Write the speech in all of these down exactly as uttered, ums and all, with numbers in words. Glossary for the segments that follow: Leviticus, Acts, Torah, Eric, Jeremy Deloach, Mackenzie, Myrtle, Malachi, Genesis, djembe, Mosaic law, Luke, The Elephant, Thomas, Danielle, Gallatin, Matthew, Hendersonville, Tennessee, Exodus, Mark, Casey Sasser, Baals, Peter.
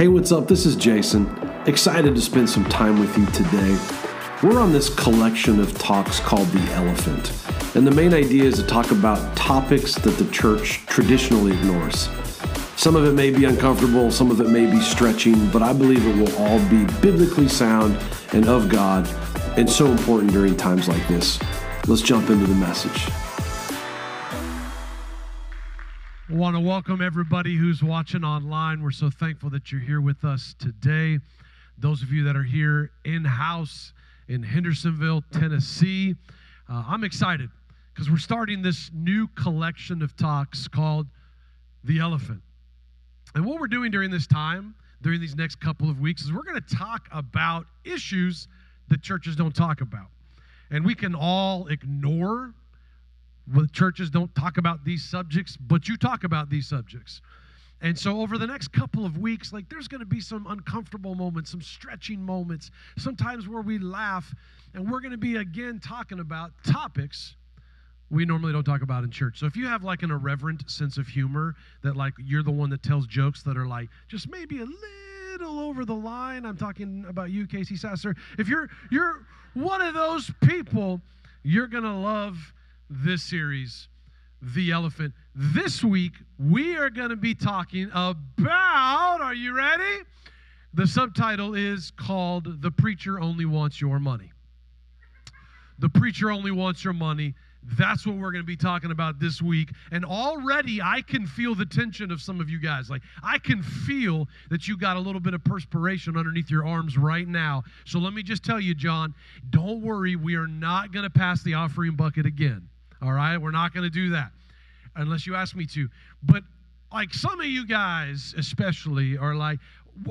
Hey, what's up? This is Jason. Excited to spend some time with you today. We're on this collection of talks called The Elephant, and the main idea is to talk about topics that the church traditionally ignores. Some of it may be uncomfortable, some of it may be stretching, but I believe it will all be biblically sound and of God, and so important during times like this. Let's jump into the message. I want to welcome everybody who's watching online. We're so thankful that you're here with us today. Those of you that are here in-house in Hendersonville, Tennessee, uh, I'm excited because we're starting this new collection of talks called The Elephant. And what we're doing during this time, during these next couple of weeks, is we're going to talk about issues that churches don't talk about. And we can all ignore the churches don't talk about these subjects, but you talk about these subjects. And so over the next couple of weeks, like, there's going to be some uncomfortable moments, some stretching moments, sometimes where we laugh, and we're going to be, again, talking about topics we normally don't talk about in church. So if you have, like, an irreverent sense of humor that, like, you're the one that tells jokes that are, like, just maybe a little over the line, I'm talking about you, Casey Sasser. If you're you're one of those people, you're going to love this series, The Elephant. This week, we are going to be talking about, are you ready? The subtitle is called The Preacher Only Wants Your Money. The Preacher Only Wants Your Money. That's what we're going to be talking about this week. And already I can feel the tension of some of you guys. Like, I can feel that you got a little bit of perspiration underneath your arms right now. So let me just tell you, John, don't worry. We are not going to pass the offering bucket again. All right? We're not going to do that unless you ask me to. But, like, some of you guys especially are like,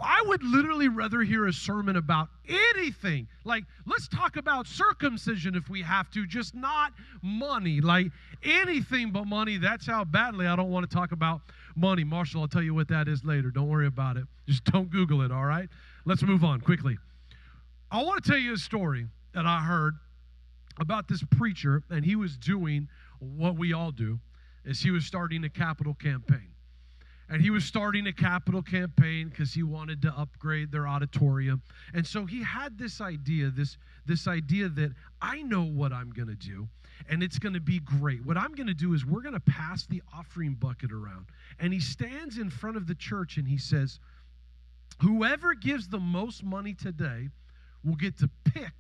I would literally rather hear a sermon about anything. Like, let's talk about circumcision if we have to, just not money. Like, anything but money. That's how badly I don't want to talk about money. Marshall, I'll tell you what that is later. Don't worry about it. Just don't Google it, all right? Let's move on quickly. I want to tell you a story that I heard about this preacher, and he was doing what we all do, is he was starting a capital campaign. And he was starting a capital campaign because he wanted to upgrade their auditorium. And so he had this idea, this, this idea that I know what I'm going to do, and it's going to be great. What I'm going to do is we're going to pass the offering bucket around. And he stands in front of the church and he says, whoever gives the most money today will get to pick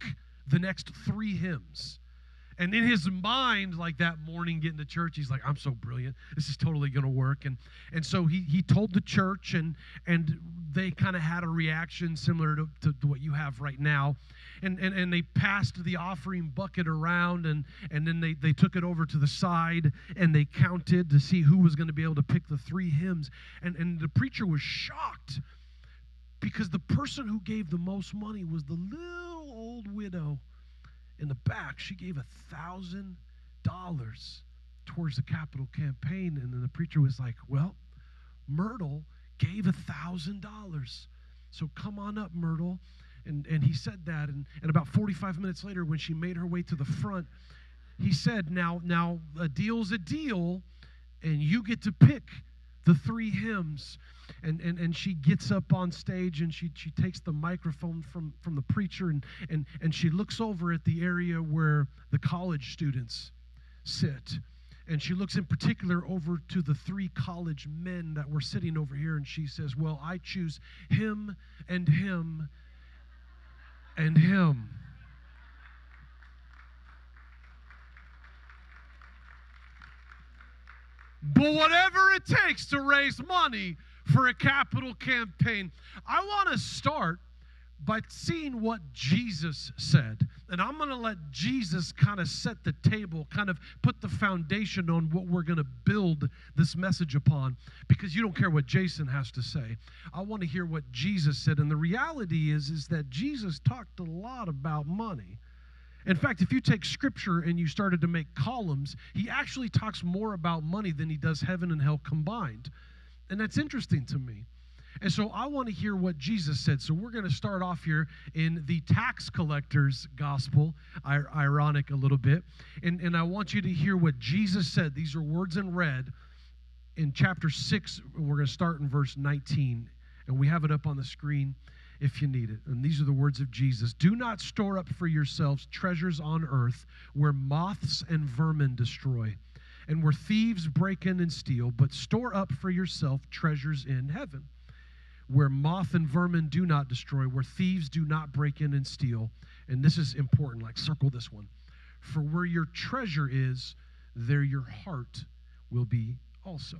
the next three hymns. And in his mind, like, that morning getting to church, he's like, I'm so brilliant. This is totally going to work. And and so he he told the church, and and they kind of had a reaction similar to, to, to what you have right now. And, and and they passed the offering bucket around, and, and then they, they took it over to the side, and they counted to see who was going to be able to pick the three hymns. And, and the preacher was shocked because the person who gave the most money was the little old widow in the back. She gave one thousand dollars towards the capital campaign. And then the preacher was like, well, Myrtle gave one thousand dollars. So come on up, Myrtle. And and he said that. And, and about forty-five minutes later, when she made her way to the front, he said, now, now a deal's a deal, and you get to pick the three hymns. And, and and she gets up on stage, and she she takes the microphone from, from the preacher, and, and, and she looks over at the area where the college students sit. And she looks in particular over to the three college men that were sitting over here, and she says, well, I choose him and him and him. But whatever it takes to raise money for a capital campaign. I want to start by seeing what Jesus said. And I'm going to let Jesus kind of set the table, kind of put the foundation on what we're going to build this message upon, because you don't care what Jason has to say. I want to hear what Jesus said. And the reality is, is that Jesus talked a lot about money. In fact, if you take Scripture and you started to make columns, he actually talks more about money than he does heaven and hell combined. And that's interesting to me. And so I want to hear what Jesus said. So we're going to start off here in the tax collector's gospel, ironic a little bit. And, and I want you to hear what Jesus said. These are words in red in chapter six. We're going to start in verse nineteen. And we have it up on the screen if you need it. And these are the words of Jesus. Do not store up for yourselves treasures on earth where moths and vermin destroy and where thieves break in and steal, but store up for yourself treasures in heaven where moth and vermin do not destroy, where thieves do not break in and steal. And this is important, like circle this one. For where your treasure is, there your heart will be also.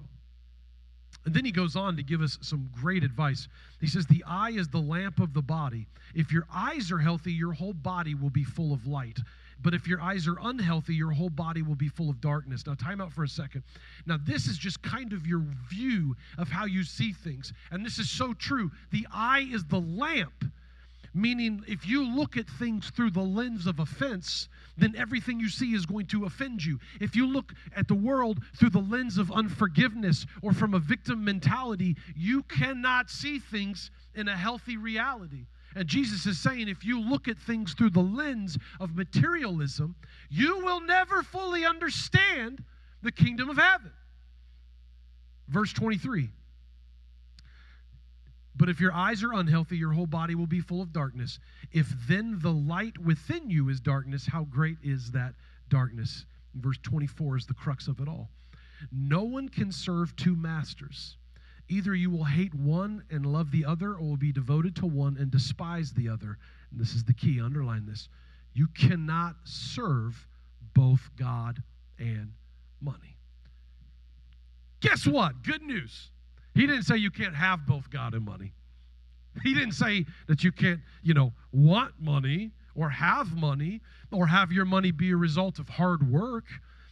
And then he goes on to give us some great advice. He says, the eye is the lamp of the body. If your eyes are healthy, your whole body will be full of light. But if your eyes are unhealthy, your whole body will be full of darkness. Now, time out for a second. Now, this is just kind of your view of how you see things. And this is so true. The eye is the lamp, meaning if you look at things through the lens of offense, then everything you see is going to offend you. If you look at the world through the lens of unforgiveness or from a victim mentality, you cannot see things in a healthy reality. And Jesus is saying if you look at things through the lens of materialism, you will never fully understand the kingdom of heaven. Verse twenty-three. But if your eyes are unhealthy, your whole body will be full of darkness. If then the light within you is darkness, how great is that darkness? Verse twenty-four is the crux of it all. No one can serve two masters. Either you will hate one and love the other, or will be devoted to one and despise the other. And this is the key. Underline this. You cannot serve both God and money. Guess what? Good news. He didn't say you can't have both God and money. He didn't say that you can't, you know, want money or have money or have your money be a result of hard work.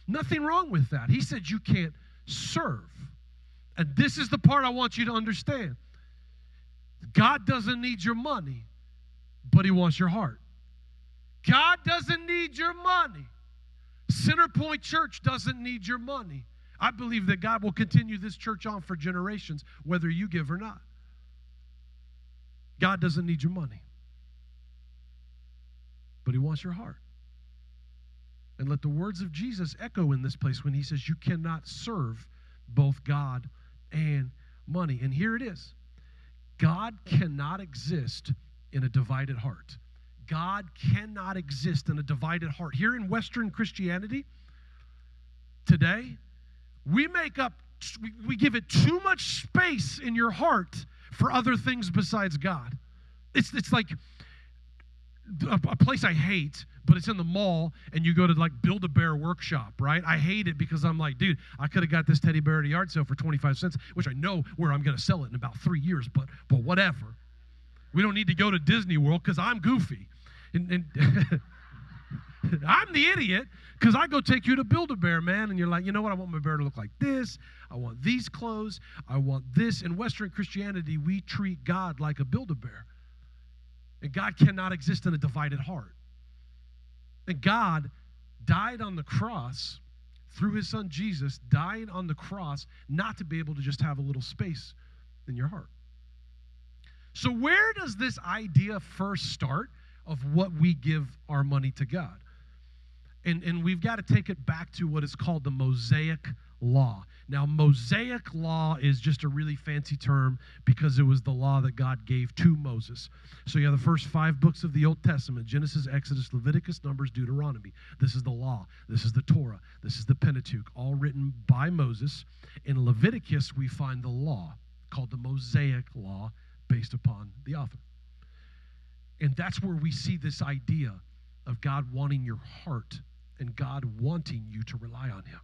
Nothing wrong with that. He said you can't serve. And this is the part I want you to understand. God doesn't need your money, but he wants your heart. God doesn't need your money. Centerpoint Church doesn't need your money. I believe that God will continue this church on for generations, whether you give or not. God doesn't need your money, but he wants your heart. And let the words of Jesus echo in this place when he says you cannot serve both God and money. And here it is. God cannot exist in a divided heart. God cannot exist in a divided heart. Here in Western Christianity today, we make up, we give it too much space in your heart for other things besides God. It's it's like a, a place I hate, but it's in the mall, and you go to like Build-A-Bear workshop, right? I hate it because I'm like, dude, I could have got this teddy bear at a yard sale for twenty-five cents, which I know where I'm going to sell it in about three years, but but whatever. We don't need to go to Disney World because I'm goofy. And, and I'm the idiot because I go take you to Build-A-Bear, man, and you're like, you know what? I want my bear to look like this. I want these clothes. I want this. In Western Christianity, we treat God like a Build-A-Bear, and God cannot exist in a divided heart. And God died on the cross through his son Jesus, dying on the cross not to be able to just have a little space in your heart. So where does this idea first start of what we give our money to God? And, and we've got to take it back to what is called the Mosaic law. Now, Mosaic law is just a really fancy term because it was the law that God gave to Moses. So you have the first five books of the Old Testament, Genesis, Exodus, Leviticus, Numbers, Deuteronomy. This is the law. This is the Torah. This is the Pentateuch, all written by Moses. In Leviticus, we find the law called the Mosaic law based upon the author. And that's where we see this idea of God wanting your heart and God wanting you to rely on him.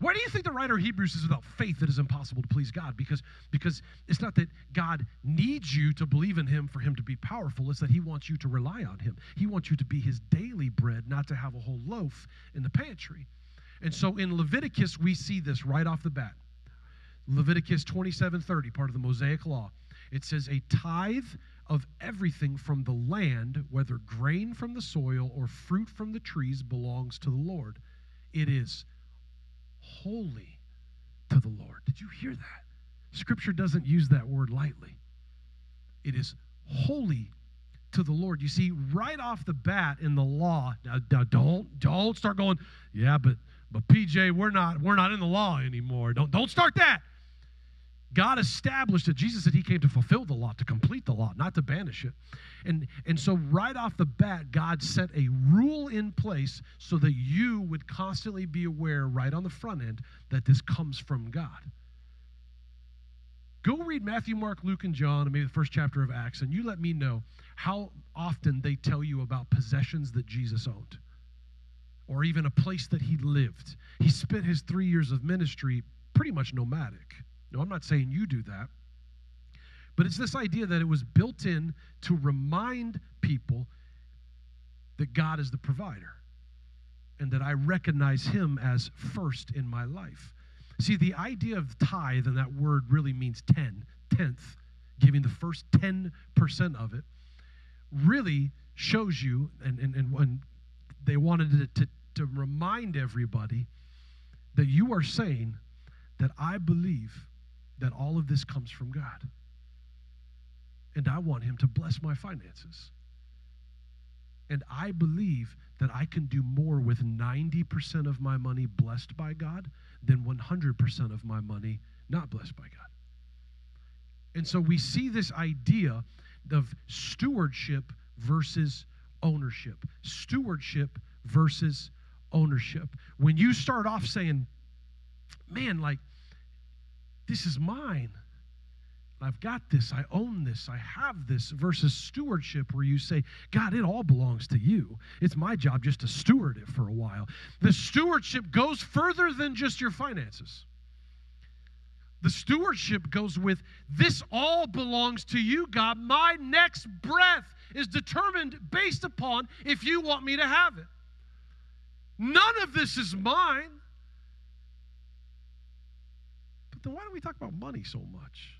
Why do you think the writer of Hebrews says without faith it is impossible to please God? Because, because it's not that God needs you to believe in him for him to be powerful. It's that he wants you to rely on him. He wants you to be his daily bread, not to have a whole loaf in the pantry. And so in Leviticus, we see this right off the bat. Leviticus twenty-seven thirty, part of the Mosaic law. It says a tithe of everything from the land, whether grain from the soil or fruit from the trees, belongs to the Lord. It is holy to the Lord. Did you hear that? Scripture doesn't use that word lightly. It is holy to the Lord. You see, right off the bat in the law, now, now don't don't start going, yeah, but but P J, we're not we're not in the law anymore. Don't don't start that. God established that Jesus said he came to fulfill the law, to complete the law, not to banish it. And, and so right off the bat, God set a rule in place so that you would constantly be aware right on the front end that this comes from God. Go read Matthew, Mark, Luke, and John, and maybe the first chapter of Acts, and you let me know how often they tell you about possessions that Jesus owned or even a place that he lived. He spent his three years of ministry pretty much nomadic. No, I'm not saying you do that. But it's this idea that it was built in to remind people that God is the provider and that I recognize him as first in my life. See, the idea of tithe, and that word really means ten, tenth, giving the first ten percent of it, really shows you, and, and, and when they wanted it to, to remind everybody that you are saying that I believe that all of this comes from God. And I want him to bless my finances. And I believe that I can do more with ninety percent of my money blessed by God than one hundred percent of my money not blessed by God. And so we see this idea of stewardship versus ownership. Stewardship versus ownership. When you start off saying, man, like, this is mine. I've got this. I own this. I have this. Versus stewardship where you say, God, it all belongs to you. It's my job just to steward it for a while. The stewardship goes further than just your finances. The stewardship goes with, this all belongs to you, God. My next breath is determined based upon if you want me to have it. None of this is mine. But then why do we talk about money so much?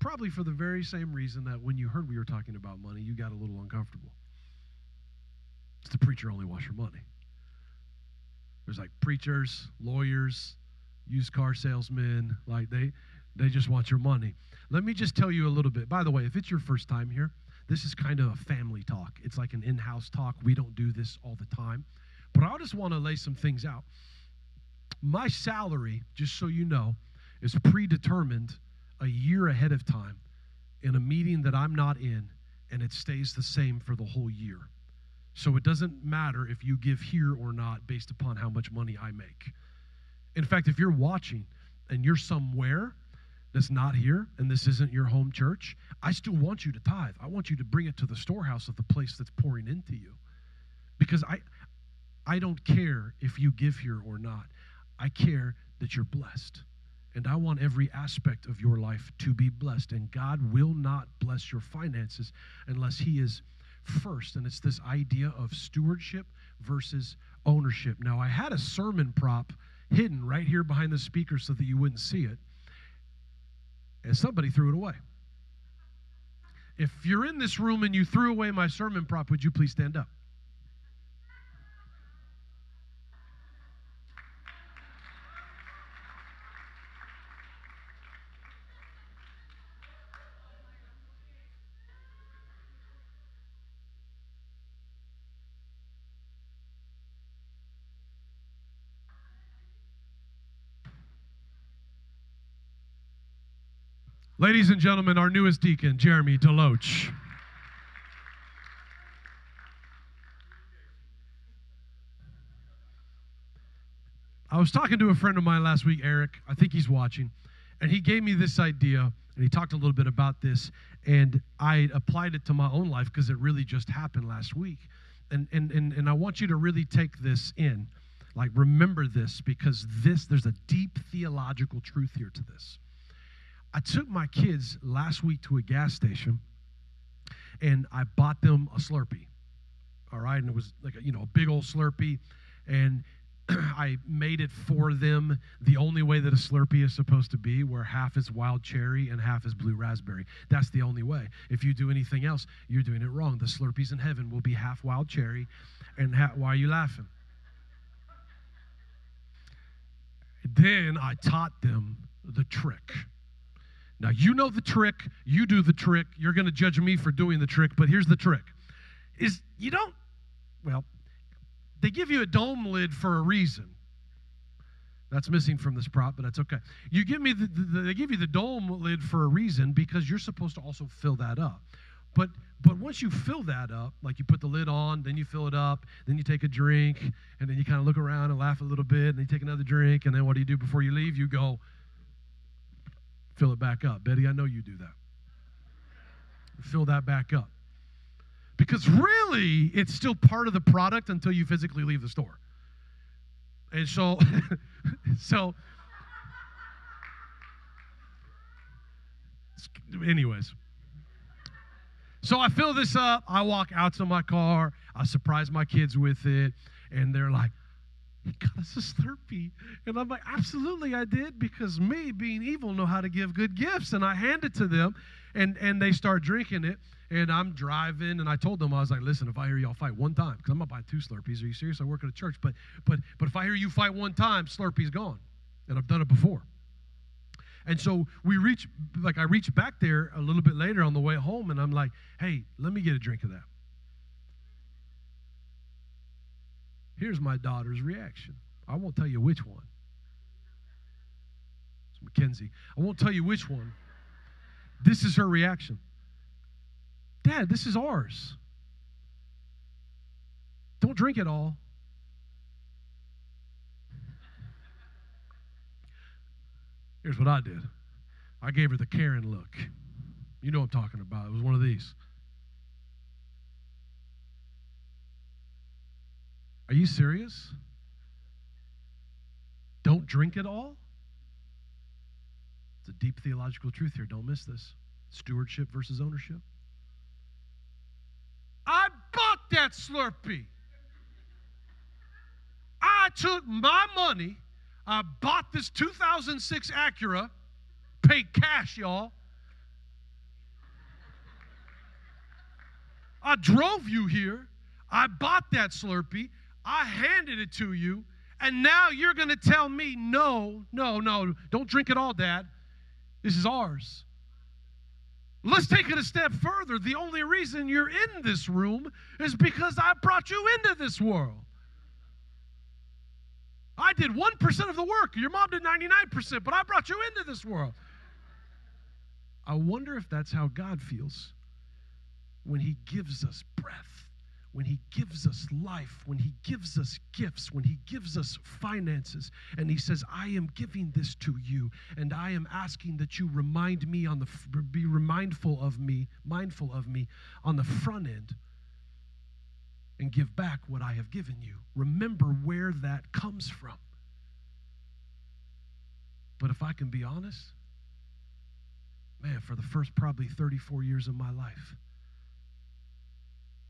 Probably for the very same reason that when you heard we were talking about money, you got a little uncomfortable. It's the preacher only wants your money. There's like preachers, lawyers, used car salesmen, like they, they just want your money. Let me just tell you a little bit. By the way, if it's your first time here, this is kind of a family talk. It's like an in-house talk. We don't do this all the time. But I just want to lay some things out. My salary, just so you know, is predetermined a year ahead of time in a meeting that I'm not in, and it stays the same for the whole year. So it doesn't matter if you give here or not based upon how much money I make. In fact, if you're watching and you're somewhere that's not here and this isn't your home church, I still want you to tithe. I want you to bring it to the storehouse of the place that's pouring into you, because I, I don't care if you give here or not. I care that you're blessed. And I want every aspect of your life to be blessed. And God will not bless your finances unless he is first. And it's this idea of stewardship versus ownership. Now, I had a sermon prop hidden right here behind the speaker so that you wouldn't see it. And somebody threw it away. If you're in this room and you threw away my sermon prop, would you please stand up? Ladies and gentlemen, our newest deacon, Jeremy Deloach. I was talking to a friend of mine last week, Eric. I think he's watching. And he gave me this idea, and he talked a little bit about this. And I applied it to my own life because it really just happened last week. And, and, and, and I want you to really take this in. Like, remember this, because this there's a deep theological truth here to this. I took my kids last week to a gas station, and I bought them a Slurpee, all right? And it was like a, you know, a big old Slurpee, and I made it for them the only way that a Slurpee is supposed to be, where half is wild cherry and half is blue raspberry. That's the only way. If you do anything else, you're doing it wrong. The Slurpees in heaven will be half wild cherry and half, why are you laughing? Then I taught them the trick. Now, you know the trick. You do the trick. You're going to judge me for doing the trick, but here's the trick. Is you don't, well, they give you a dome lid for a reason. That's missing from this prop, but that's okay. You give me the, the, they give you the dome lid for a reason, because you're supposed to also fill that up. But but once you fill that up, like you put the lid on, then you fill it up, then you take a drink, and then you kind of look around and laugh a little bit, and then you take another drink, and then what do you do before you leave? You go fill it back up. Betty, I know you do that. Fill that back up. Because really, it's still part of the product until you physically leave the store. And so, so, anyways. So I fill this up. I walk out to my car. I surprise my kids with it. And they're like, "You got us a Slurpee." And I'm like, absolutely I did, because me, being evil, know how to give good gifts. And I hand it to them, and, and they start drinking it. And I'm driving, and I told them, I was like, "Listen, if I hear y'all fight one time, because I'm going to buy two Slurpees. Are you serious? I work at a church. But but but if I hear you fight one time, Slurpee's gone." And I've done it before. And so we reach, like I reach back there a little bit later on the way home, and I'm like, "Hey, let me get a drink of that." Here's my daughter's reaction. I won't tell you which one. It's Mackenzie. I won't tell you which one. This is her reaction. "Dad, this is ours. Don't drink it all." Here's what I did. I gave her the Karen look. You know what I'm talking about. It was one of these. "Are you serious? Don't drink it all?" It's a deep theological truth here. Don't miss this. Stewardship versus ownership. I bought that Slurpee. I took my money. I bought this two thousand six Acura. Paid cash, y'all. I drove you here. I bought that Slurpee. I handed it to you. And now you're going to tell me, "No, no, no, don't drink it all, Dad. This is ours." Let's take it a step further. The only reason you're in this room is because I brought you into this world. I did one percent of the work. Your mom did ninety-nine percent, but I brought you into this world. I wonder if that's how God feels when he gives us breath, when he gives us life, when he gives us gifts, when he gives us finances, and he says, "I am giving this to you, and I am asking that you remind me on the be remindful of me, mindful of me on the front end, and give back what I have given you." Remember where that comes from. But if I can be honest, man, for the first probably thirty-four years of my life,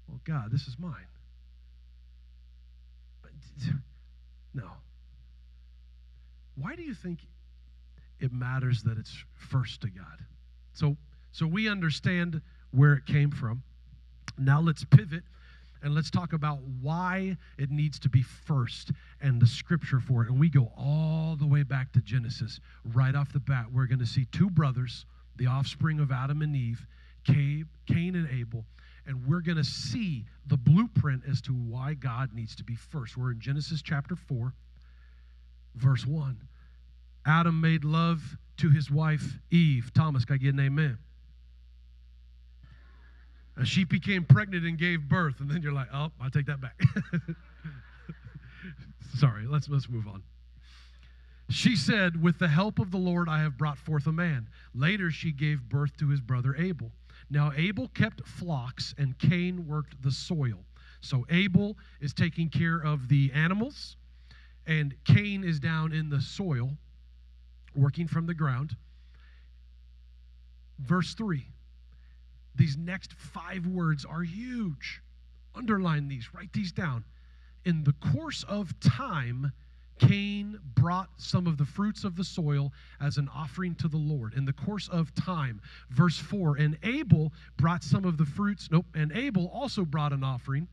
"Well, God, this is mine." But no. Why do you think it matters that it's first to God? So, so we understand where it came from. Now let's pivot and let's talk about why it needs to be first and the scripture for it. And we go all the way back to Genesis. Right off the bat, we're going to see two brothers, the offspring of Adam and Eve, Cain and Abel. And we're going to see the blueprint as to why God needs to be first. We're in Genesis chapter four, verse one. Adam made love to his wife Eve. Thomas, can I get an amen? And she became pregnant and gave birth. And then you're like, "Oh, I take that back." Sorry, let's, let's move on. She said, "With the help of the Lord, I have brought forth a man." Later, she gave birth to his brother Abel. Now, Abel kept flocks, and Cain worked the soil. So Abel is taking care of the animals, and Cain is down in the soil, working from the ground. Verse three. These next five words are huge. Underline these. Write these down. "In the course of time, Cain brought some of the fruits of the soil as an offering to the Lord." In the course of time, verse four, "And Abel brought some of the fruits." Nope. "And Abel also brought an offering,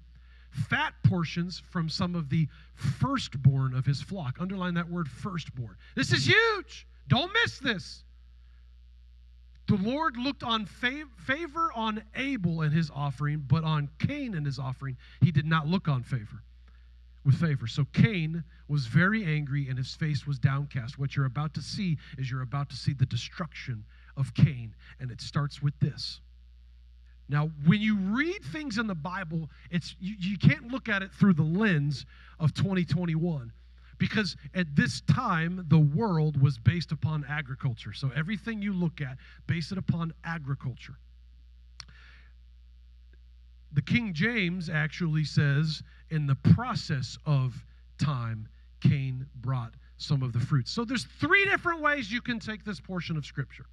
fat portions from some of the firstborn of his flock." Underline that word, firstborn. This is huge. Don't miss this. "The Lord looked on fav- favor on Abel and his offering, but on Cain and his offering, he did not look on favor. with favor. So Cain was very angry and his face was downcast. What you're about to see is you're about to see the destruction of Cain. And it starts with this. Now, when you read things in the Bible, it's you, you can't look at it through the lens of twenty twenty-one. Because at this time, the world was based upon agriculture. So everything you look at, base it upon agriculture. The King James actually says, in the process of time, Cain brought some of the fruits. So there's three different ways you can take this portion of Scripture.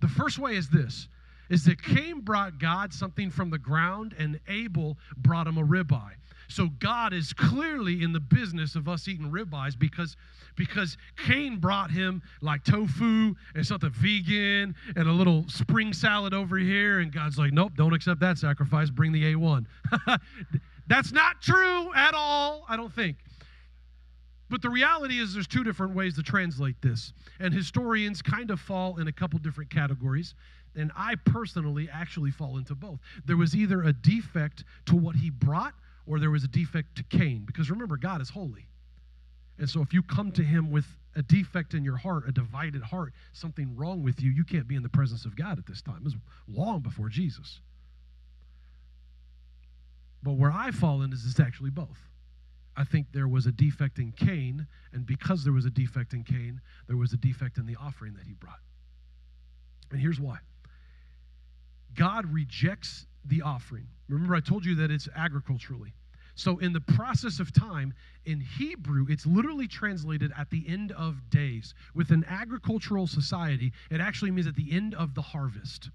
The first way is this, is that Cain brought God something from the ground, and Abel brought him a ribeye. So God is clearly in the business of us eating ribeyes because, because Cain brought him like tofu and something vegan and a little spring salad over here. And God's like, nope, don't accept that sacrifice. Bring the A one. That's not true at all, I don't think. But the reality is there's two different ways to translate this. And historians kind of fall in a couple different categories. And I personally actually fall into both. There was either a defect to what he brought or there was a defect to Cain. Because remember, God is holy. And so if you come to him with a defect in your heart, a divided heart, something wrong with you, you can't be in the presence of God at this time. It was long before Jesus. But where I fall in is it's actually both. I think there was a defect in Cain, and because there was a defect in Cain, there was a defect in the offering that he brought. And here's why. God rejects the offering. Remember, I told you that it's agriculturally. So in the process of time, in Hebrew, it's literally translated at the end of days. With an agricultural society, it actually means at the end of the harvest.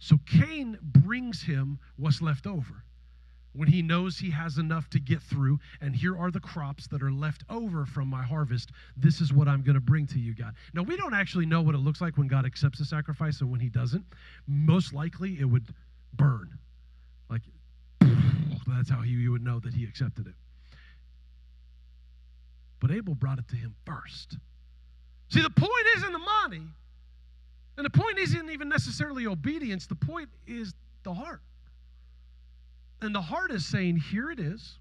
So Cain brings him what's left over when he knows he has enough to get through. And here are the crops that are left over from my harvest. This is what I'm going to bring to you, God. Now, we don't actually know what it looks like when God accepts a sacrifice and when he doesn't. Most likely, it would burn. Like, that's how you would know that he accepted it. But Abel brought it to him first. See, the point isn't the money, and the point isn't even necessarily obedience. The point is the heart. And the heart is saying, here it is,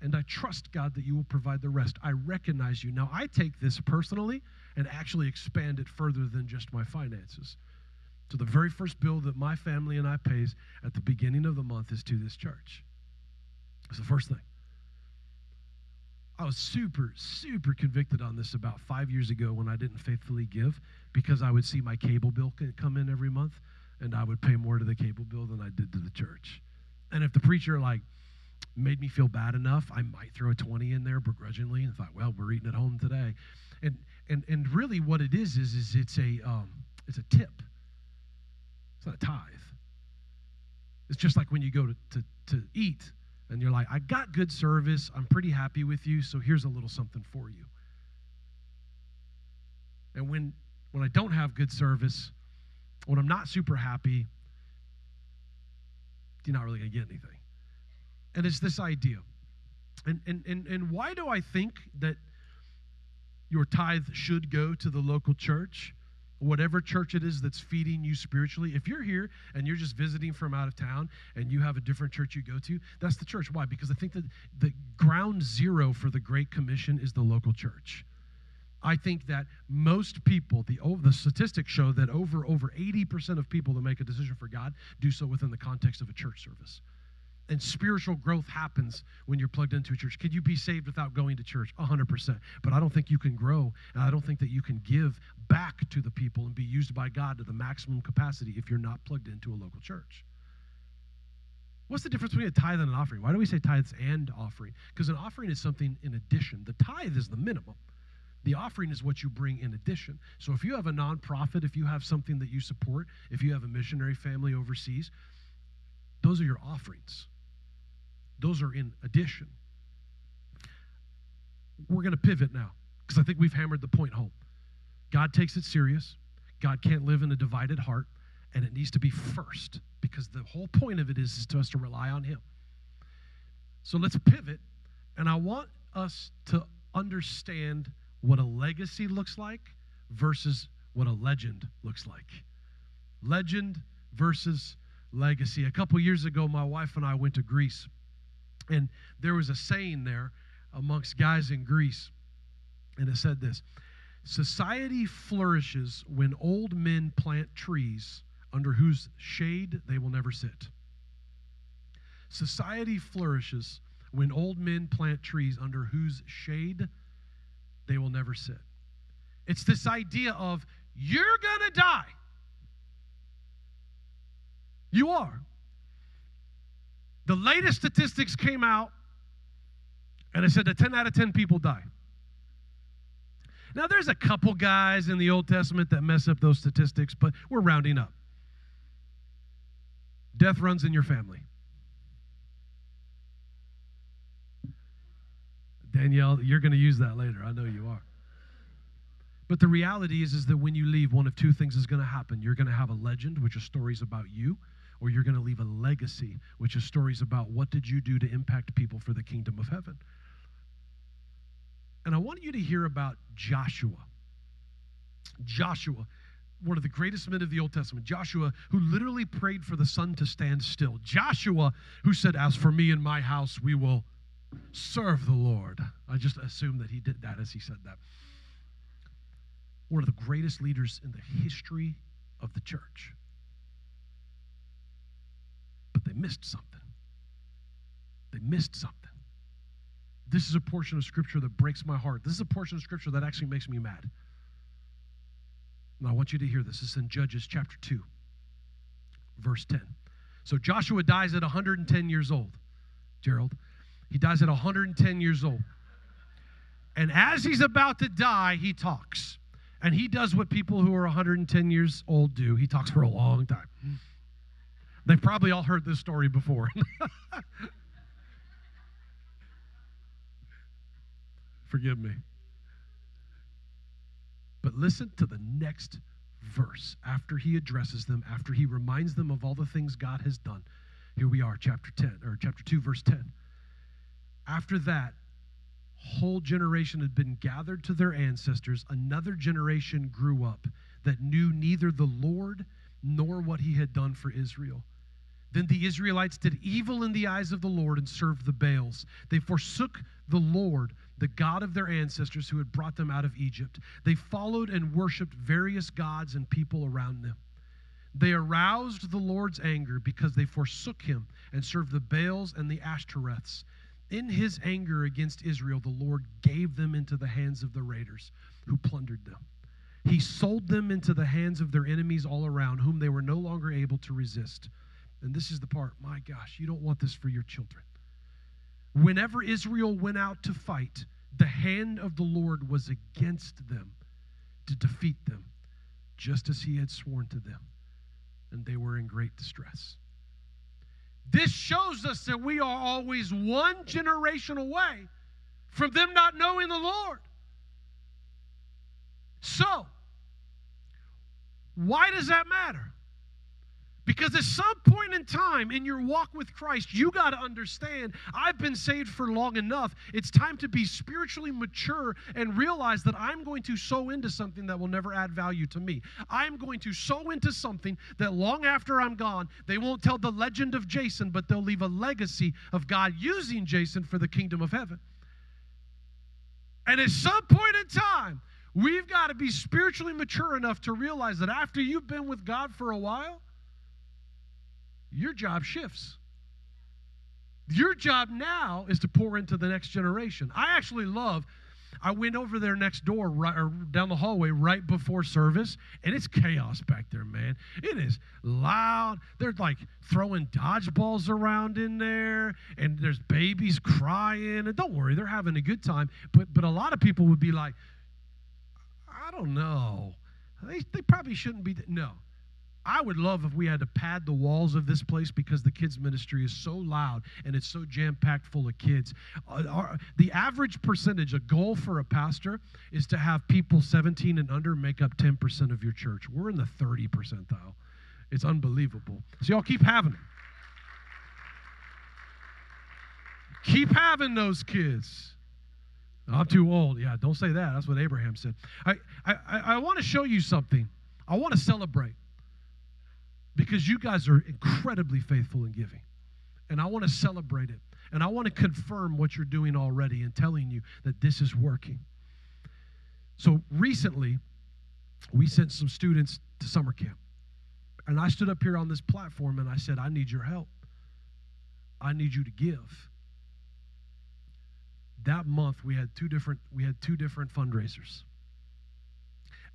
and I trust, God, that you will provide the rest. I recognize you. Now, I take this personally and actually expand it further than just my finances. So the very first bill that my family and I pays at the beginning of the month is to this church. That's the first thing. I was super, super convicted on this about five years ago when I didn't faithfully give because I would see my cable bill come in every month, and I would pay more to the cable bill than I did to the church. And if the preacher, like, made me feel bad enough, I might throw a twenty in there begrudgingly and thought, well, we're eating at home today. And and and really what it is is, is it's a um, it's a tip. It's not a tithe. It's just like when you go to, to, to eat and you're like, I got good service. I'm pretty happy with you, so here's a little something for you. And when, when I don't have good service, when I'm not super happy, you're not really going to get anything. And it's this idea. And, and, and, and why do I think that your tithe should go to the local church? Whatever church it is that's feeding you spiritually, if you're here and you're just visiting from out of town and you have a different church you go to, that's the church. Why? Because I think that the ground zero for the Great Commission is the local church. I think that most people, the, the statistics show that over, over eighty percent of people that make a decision for God do so within the context of a church service. And spiritual growth happens when you're plugged into a church. Could you be saved without going to church? one hundred percent. But I don't think you can grow, and I don't think that you can give back to the people and be used by God to the maximum capacity if you're not plugged into a local church. What's the difference between a tithe and an offering? Why do we say tithes and offering? Because an offering is something in addition. The tithe is the minimum. The offering is what you bring in addition. So if you have a nonprofit, if you have something that you support, if you have a missionary family overseas, those are your offerings. Those are in addition. We're going to pivot now because I think we've hammered the point home. God takes it serious. God can't live in a divided heart, and it needs to be first because the whole point of it is, is to us to rely on him. So let's pivot, and I want us to understand what a legacy looks like versus what a legend looks like. Legend versus legacy. A couple years ago, my wife and I went to Greece. And there was a saying there amongst guys in Greece, and it said this: society flourishes when old men plant trees under whose shade they will never sit. Society flourishes when old men plant trees under whose shade they will never sit. It's this idea of, you're going to die. You are. The latest statistics came out, and it said that ten out of ten people die. Now, there's a couple guys in the Old Testament that mess up those statistics, but we're rounding up. Death runs in your family. Danielle, you're going to use that later. I know you are. But the reality is, is that when you leave, one of two things is going to happen. You're going to have a legend, which is stories about you, or you're going to leave a legacy, which is stories about what did you do to impact people for the kingdom of heaven. And I want you to hear about Joshua. Joshua, one of the greatest men of the Old Testament. Joshua, who literally prayed for the sun to stand still. Joshua, who said, as for me and my house, we will serve the Lord. I just assume that he did that as he said that. One of the greatest leaders in the history of the church. But they missed something. They missed something. This is a portion of Scripture that breaks my heart. This is a portion of Scripture that actually makes me mad. And I want you to hear this. It's in Judges chapter two, verse ten. So Joshua dies at one hundred ten years old, Gerald. He dies at one hundred ten years old. And as he's about to die, he talks. And he does what people who are one hundred ten years old do. He talks for a long time. They've probably all heard this story before. Forgive me. But listen to the next verse after he addresses them, after he reminds them of all the things God has done. Here we are, chapter ten, or chapter two, verse ten. After that, whole generation had been gathered to their ancestors. Another generation grew up that knew neither the Lord nor what he had done for Israel. Then the Israelites did evil in the eyes of the Lord and served the Baals. They forsook the Lord, the God of their ancestors who had brought them out of Egypt. They followed and worshiped various gods and people around them. They aroused the Lord's anger because they forsook him and served the Baals and the Ashtoreths. In his anger against Israel, the Lord gave them into the hands of the raiders who plundered them. He sold them into the hands of their enemies all around, whom they were no longer able to resist. And this is the part, my gosh, you don't want this for your children. Whenever Israel went out to fight, the hand of the Lord was against them to defeat them, just as he had sworn to them, and they were in great distress. This shows us that we are always one generation away from them not knowing the Lord. So, why does that matter? Because at some point in time in your walk with Christ, you got to understand, I've been saved for long enough. It's time to be spiritually mature and realize that I'm going to sow into something that will never add value to me. I'm going to sow into something that long after I'm gone, they won't tell the legend of Jason, but they'll leave a legacy of God using Jason for the kingdom of heaven. And at some point in time, we've got to be spiritually mature enough to realize that after you've been with God for a while, your job shifts. Your job now is to pour into the next generation. I actually love, I went over there next door, right, or down the hallway right before service, and it's chaos back there, man. It is loud. They're like throwing dodgeballs around in there, and there's babies crying. And don't worry, they're having a good time. But, but a lot of people would be like, I don't know. They, they probably shouldn't be. No. I would love if we had to pad the walls of this place because the kids' ministry is so loud and it's so jam-packed full of kids. Uh, our, the average percentage, a goal for a pastor, is to have people seventeen and under make up ten percent of your church. We're in the thirty percentile. It's unbelievable. So y'all keep having them. Keep having those kids. I'm too old. Yeah, don't say that. That's what Abraham said. I, I, I want to show you something. I want to celebrate. Because you guys are incredibly faithful in giving. And I want to celebrate it. And I want to confirm what you're doing already and telling you that this is working. So recently, we sent some students to summer camp. And I stood up here on this platform and I said, I need your help. I need you to give. That month, we had two different, we had two different fundraisers.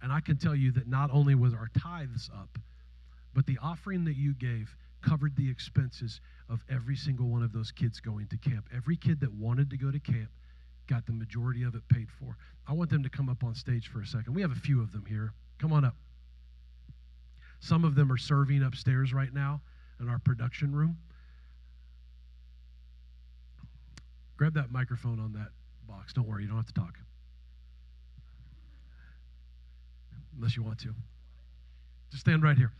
And I can tell you that not only was our tithes up, but the offering that you gave covered the expenses of every single one of those kids going to camp. Every kid that wanted to go to camp got the majority of it paid for. I want them to come up on stage for a second. We have a few of them here. Come on up. Some of them are serving upstairs right now in our production room. Grab that microphone on that box. Don't worry, you don't have to talk. Unless you want to. Just stand right here.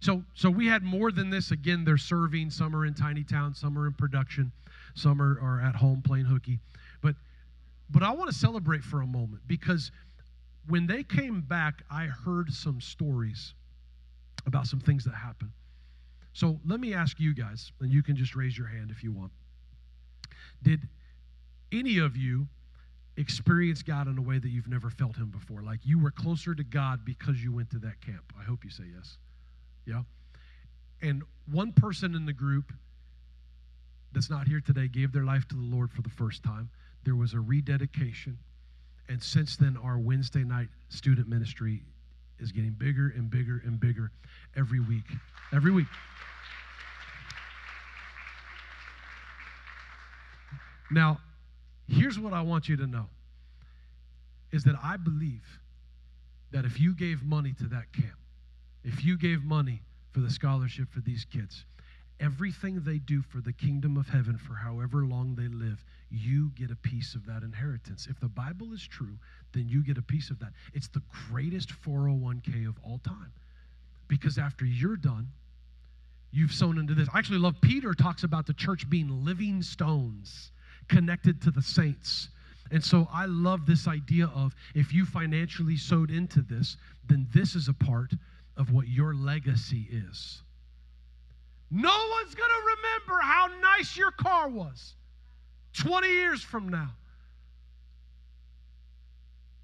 So so we had more than this. Again, they're serving. Some are in tiny towns. Some are in production. Some are, are at home playing hooky. But, but I want to celebrate for a moment, because when they came back, I heard some stories about some things that happened. So let me ask you guys, and you can just raise your hand if you want. Did any of you experience God in a way that you've never felt him before? Like you were closer to God because you went to that camp. I hope you say yes. Yeah. And one person in the group that's not here today gave their life to the Lord for the first time. There was a rededication. And since then, our Wednesday night student ministry is getting bigger and bigger and bigger every week. Every week. Now, here's what I want you to know, is that I believe that if you gave money to that camp, if you gave money for the scholarship for these kids, everything they do for the kingdom of heaven for however long they live, you get a piece of that inheritance. If the Bible is true, then you get a piece of that. It's the greatest four oh one k of all time, because after you're done, you've sown into this. I actually love Peter talks about the church being living stones connected to the saints. And so I love this idea of if you financially sowed into this, then this is a part of what your legacy is. No one's going to remember how nice your car was twenty years from now.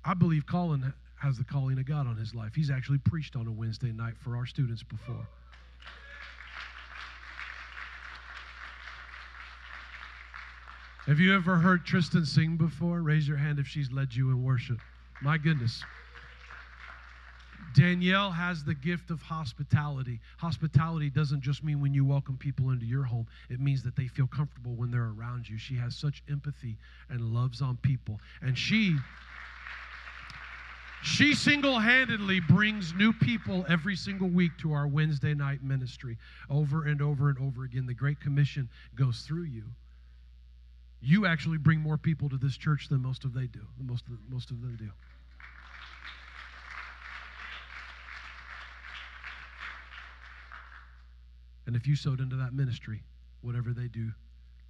I believe Colin has the calling of God on his life. He's actually preached on a Wednesday night for our students before. Have you ever heard Tristan sing before? Raise your hand if she's led you in worship. My goodness. Danielle has the gift of hospitality. Hospitality doesn't just mean when you welcome people into your home. It means that they feel comfortable when they're around you. She has such empathy and loves on people. And she, she single-handedly brings new people every single week to our Wednesday night ministry. Over and over and over again, the Great Commission goes through you. You actually bring more people to this church than most of they do. Than most of, most of them do. And if you sowed into that ministry, whatever they do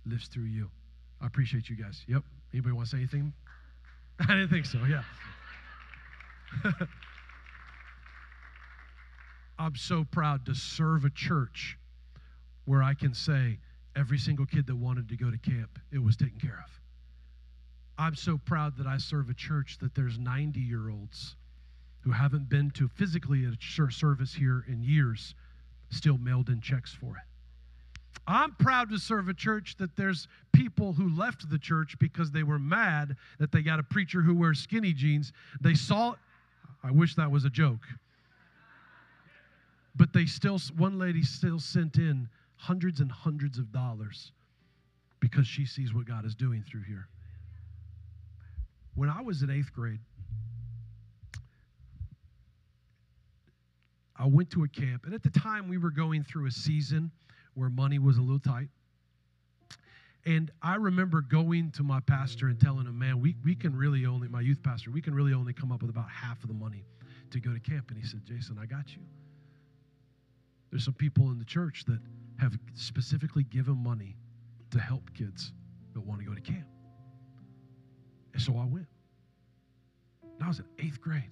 lives through you. I appreciate you guys. Yep. Anybody want to say anything? I didn't think so. Yeah. I'm so proud to serve a church where I can say, every single kid that wanted to go to camp, it was taken care of. I'm so proud that I serve a church that there's ninety-year-olds who haven't been to physically a service here in years, still mailed in checks for it. I'm proud to serve a church that there's people who left the church because they were mad that they got a preacher who wears skinny jeans. They saw, I wish that was a joke, but they still, one lady still sent in hundreds and hundreds of dollars because she sees what God is doing through here. When I was in eighth grade, I went to a camp, and at the time we were going through a season where money was a little tight. And I remember going to my pastor and telling him, man, we, we can really only, my youth pastor, we can really only come up with about half of the money to go to camp. And he said, Jason, I got you. There's some people in the church that have specifically given money to help kids that want to go to camp. And so I went. And I was in eighth grade,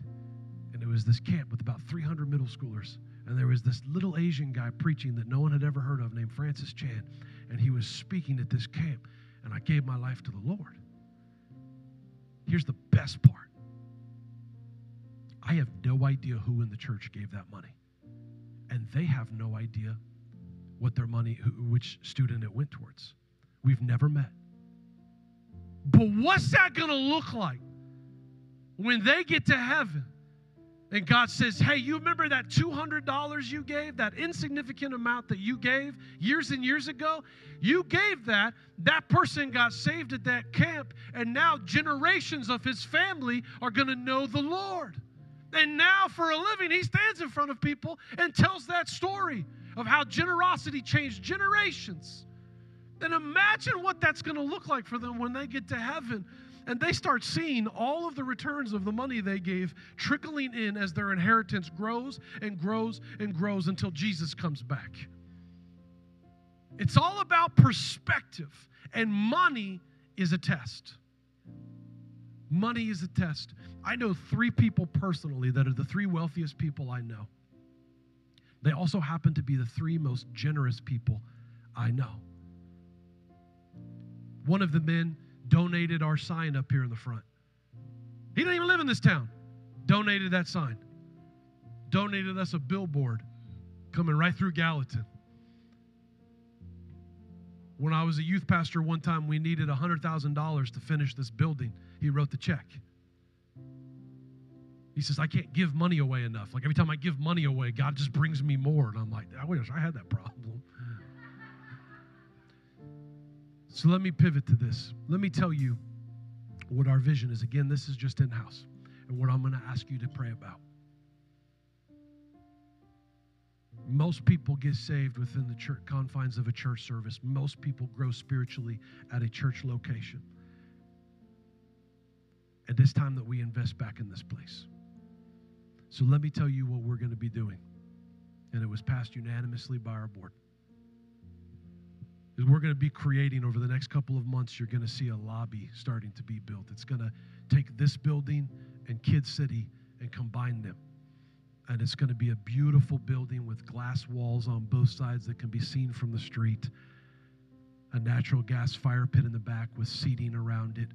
and it was this camp with about three hundred middle schoolers, and there was this little Asian guy preaching that no one had ever heard of named Francis Chan, and he was speaking at this camp, and I gave my life to the Lord. Here's the best part. I have no idea who in the church gave that money, and they have no idea what their money, which student it went towards. We've never met. But what's that going to look like when they get to heaven and God says, hey, you remember that two hundred dollars you gave, that insignificant amount that you gave years and years ago? You gave that. That person got saved at that camp, and now generations of his family are going to know the Lord. And now for a living, he stands in front of people and tells that story of how generosity changed generations. Then imagine what that's going to look like for them when they get to heaven and they start seeing all of the returns of the money they gave trickling in as their inheritance grows and grows and grows until Jesus comes back. It's all about perspective, and money is a test. Money is a test. I know three people personally that are the three wealthiest people I know. They also happen to be the three most generous people I know. One of the men donated our sign up here in the front. He didn't even live in this town. Donated that sign. Donated us a billboard coming right through Gallatin. When I was a youth pastor one time, we needed one hundred thousand dollars to finish this building. He wrote the check. He says, I can't give money away enough. Like every time I give money away, God just brings me more. And I'm like, I wish I had that problem. So let me pivot to this. Let me tell you what our vision is. Again, this is just in-house, and what I'm going to ask you to pray about. Most people get saved within the church, confines of a church service. Most people grow spiritually at a church location. And it's time that we invest back in this place. So let me tell you what we're going to be doing. And it was passed unanimously by our board. We're going to be creating, over the next couple of months, you're going to see a lobby starting to be built. It's going to take this building and Kid City and combine them. And it's going to be a beautiful building with glass walls on both sides that can be seen from the street, a natural gas fire pit in the back with seating around it.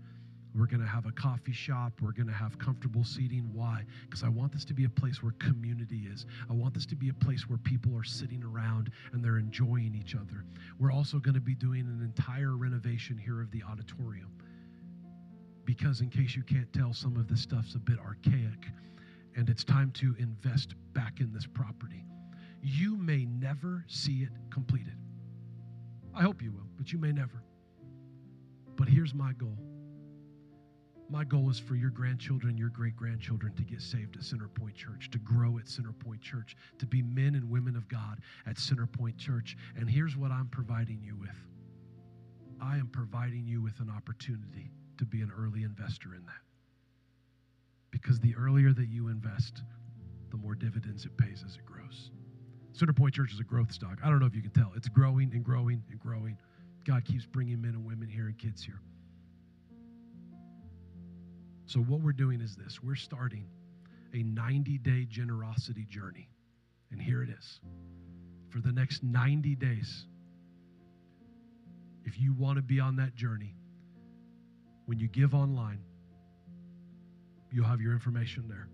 We're going to have a coffee shop. We're going to have comfortable seating. Why? Because I want this to be a place where community is. I want this to be a place where people are sitting around and they're enjoying each other. We're also going to be doing an entire renovation here of the auditorium, because in case you can't tell, some of this stuff's a bit archaic, and it's time to invest back in this property. You may never see it completed. I hope you will, but you may never. But here's my goal. My goal is for your grandchildren, your great-grandchildren to get saved at Centerpoint Church, to grow at Centerpoint Church, to be men and women of God at Centerpoint Church. And here's what I'm providing you with. I am providing you with an opportunity to be an early investor in that. Because the earlier that you invest, the more dividends it pays as it grows. Centerpoint Church is a growth stock. I don't know if you can tell. It's growing and growing and growing. God keeps bringing men and women here and kids here. So what we're doing is this. We're starting a ninety-day generosity journey. And here it is. For the next ninety days, if you want to be on that journey, when you give online, you'll have your information there.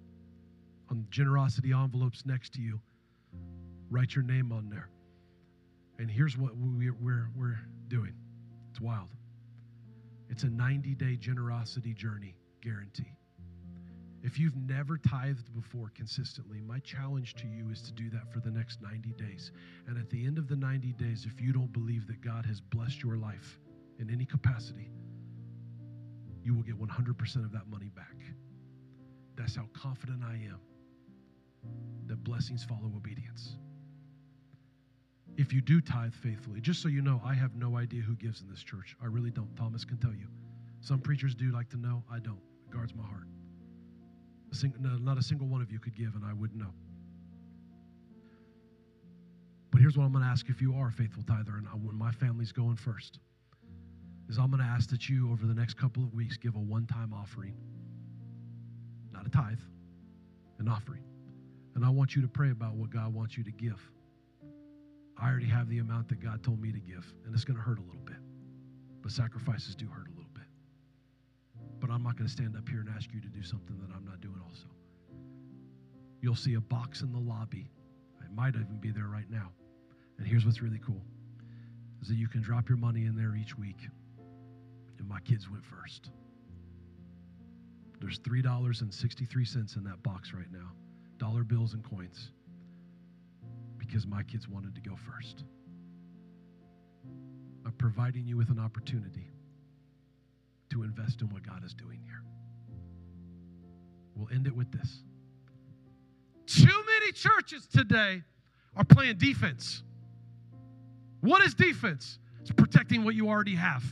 On the generosity envelopes next to you, write your name on there. And here's what we're, we're, we're doing. It's wild. It's a ninety-day generosity journey. Guarantee. If you've never tithed before consistently, my challenge to you is to do that for the next ninety days. And at the end of the ninety days, if you don't believe that God has blessed your life in any capacity, you will get one hundred percent of that money back. That's how confident I am that blessings follow obedience. If you do tithe faithfully, just so you know, I have no idea who gives in this church. I really don't. Thomas can tell you. Some preachers do like to know. I don't. It guards my heart. A sing, no, not a single one of you could give, and I wouldn't know. But here's what I'm going to ask if you are a faithful tither, and I, when my family's going first, is I'm going to ask that you, over the next couple of weeks, give a one-time offering. Not a tithe, an offering. And I want you to pray about what God wants you to give. I already have the amount that God told me to give, and it's going to hurt a little bit. But sacrifices do hurt a little bit. But I'm not going to stand up here and ask you to do something that I'm not doing also. You'll see a box in the lobby. It might even be there right now. And here's what's really cool, is that you can drop your money in there each week. And my kids went first. There's three dollars and sixty-three cents in that box right now, dollar bills and coins, because my kids wanted to go first. I'm providing you with an opportunity to invest in what God is doing here. We'll end it with this. Too many churches today are playing defense. What is defense? It's protecting what you already have,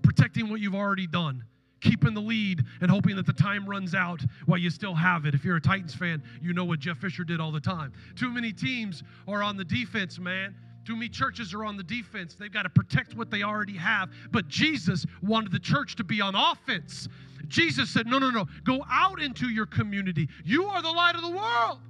protecting what you've already done, keeping the lead and hoping that the time runs out while you still have it. If you're a Titans fan, you know what Jeff Fisher did all the time. Too many teams are on the defense, man. Too many churches are on the defense. They've got to protect what they already have. But Jesus wanted the church to be on offense. Jesus said, no, no, no. Go out into your community. You are the light of the world.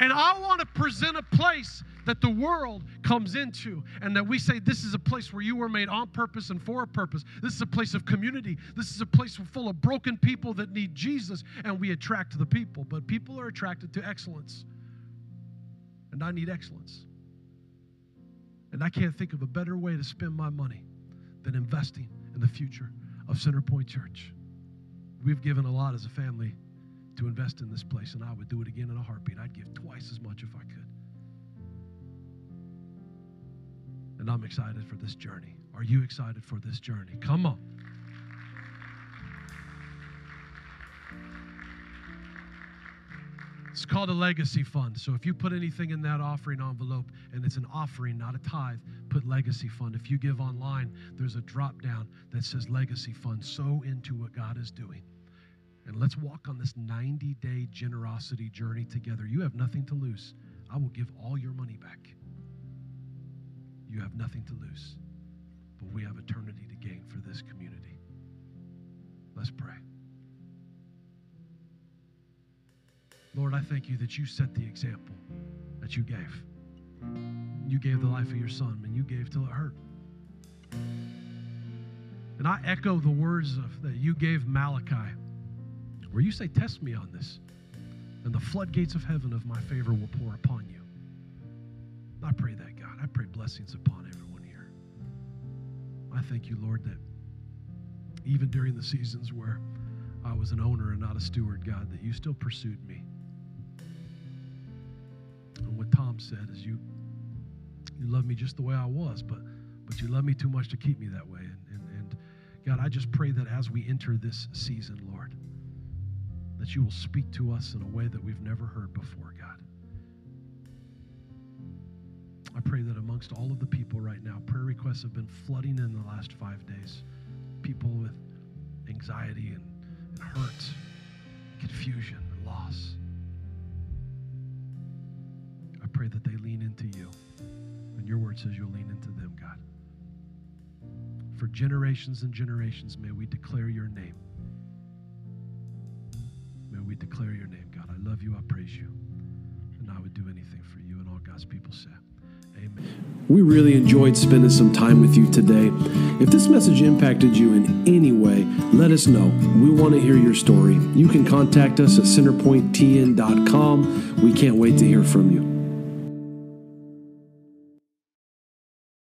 And I want to present a place that the world comes into, and that we say this is a place where you were made on purpose and for a purpose. This is a place of community. This is a place full of broken people that need Jesus, and we attract the people. But people are attracted to excellence, and I need excellence. And I can't think of a better way to spend my money than investing in the future of Centerpoint Church. We've given a lot as a family to invest in this place, and I would do it again in a heartbeat. I'd give twice as much if I could. And I'm excited for this journey. Are you excited for this journey? Come on. It's called a legacy fund. So if you put anything in that offering envelope, and it's an offering, not a tithe, put legacy fund. If you give online, there's a drop down that says legacy fund. Sow into what God is doing. And let's walk on this ninety-day generosity journey together. You have nothing to lose. I will give all your money back. You have nothing to lose, but we have eternity to gain for this community. Let's pray. Lord, I thank you that you set the example that you gave. You gave the life of your son, and you gave till it hurt. And I echo the words of, that you gave Malachi, where you say, test me on this, and the floodgates of heaven of my favor will pour upon you. I pray that, God. I pray blessings upon everyone here. I thank you, Lord, that even during the seasons where I was an owner and not a steward, God, that you still pursued me. And what Tom said is you you love me just the way I was, but but you love me too much to keep me that way. And, and, and God, I just pray that as we enter this season, Lord, that you will speak to us in a way that we've never heard before, God. I pray that amongst all of the people right now, prayer requests have been flooding in the last five days. People with anxiety and, and hurt, confusion and loss. I pray that they lean into you. And your word says you'll lean into them, God. For generations and generations, may we declare your name. May we declare your name, God. I love you. I praise you. And I would do anything for you. And all God's people said. Amen. We really enjoyed spending some time with you today. If this message impacted you in any way, let us know. We want to hear your story. You can contact us at centerpointtn dot com. We can't wait to hear from you.